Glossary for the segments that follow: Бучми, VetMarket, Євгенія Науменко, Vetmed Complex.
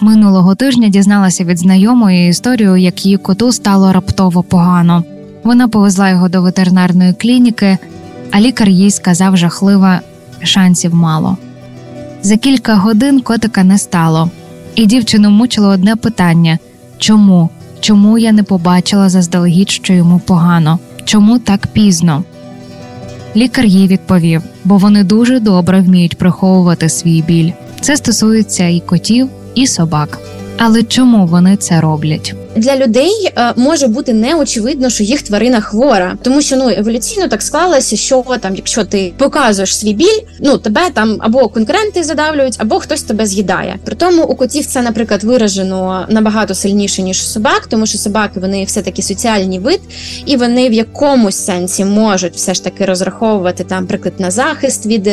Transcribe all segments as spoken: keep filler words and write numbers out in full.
Минулого тижня дізналася від знайомої історію, як її коту стало раптово погано. Вона повезла його до ветеринарної клініки, а лікар їй сказав жахливо – шансів мало. За кілька годин котика не стало. І дівчину мучило одне питання – чому? Чому я не побачила заздалегідь, що йому погано? Чому так пізно? Лікар їй відповів, бо вони дуже добре вміють приховувати свій біль. Це стосується і котів, і собак. Але чому вони це роблять? Для людей е, може бути неочевидно, що їх тварина хвора, тому що ну еволюційно так склалося, що там, якщо ти показуєш свій біль, ну тебе там або конкуренти задавлюють, або хтось тебе з'їдає. При тому у котів це, наприклад, виражено набагато сильніше, ніж у собак, тому що собаки вони все-таки соціальний вид, і вони в якомусь сенсі можуть все ж таки розраховувати там, наприклад, на захист від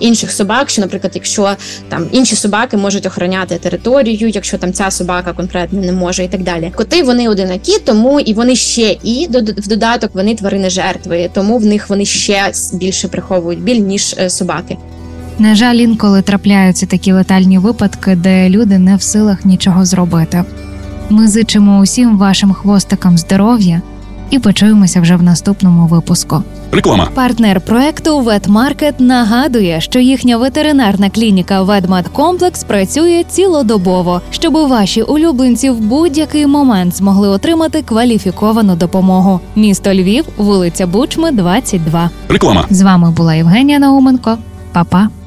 інших собак. Що, наприклад, якщо там інші собаки можуть охороняти територію, якщо там ця собака конкретно не може, і так далі. Коти вони одинакі, тому і вони ще і в додаток вони тварини жертви, тому в них вони ще більше приховують біль, ніж собаки. На жаль, інколи трапляються такі летальні випадки, де люди не в силах нічого зробити. Ми зичимо усім вашим хвостикам здоров'я і почуємося вже в наступному випуску. Реклама. Партнер проекту VetMarket нагадує, що їхня ветеринарна клініка Vetmed Complex працює цілодобово, щоб ваші улюбленці в будь-який момент змогли отримати кваліфіковану допомогу. Місто Львів, вулиця Бучми, двадцять два. Реклама. З вами була Євгенія Науменко. Па-па.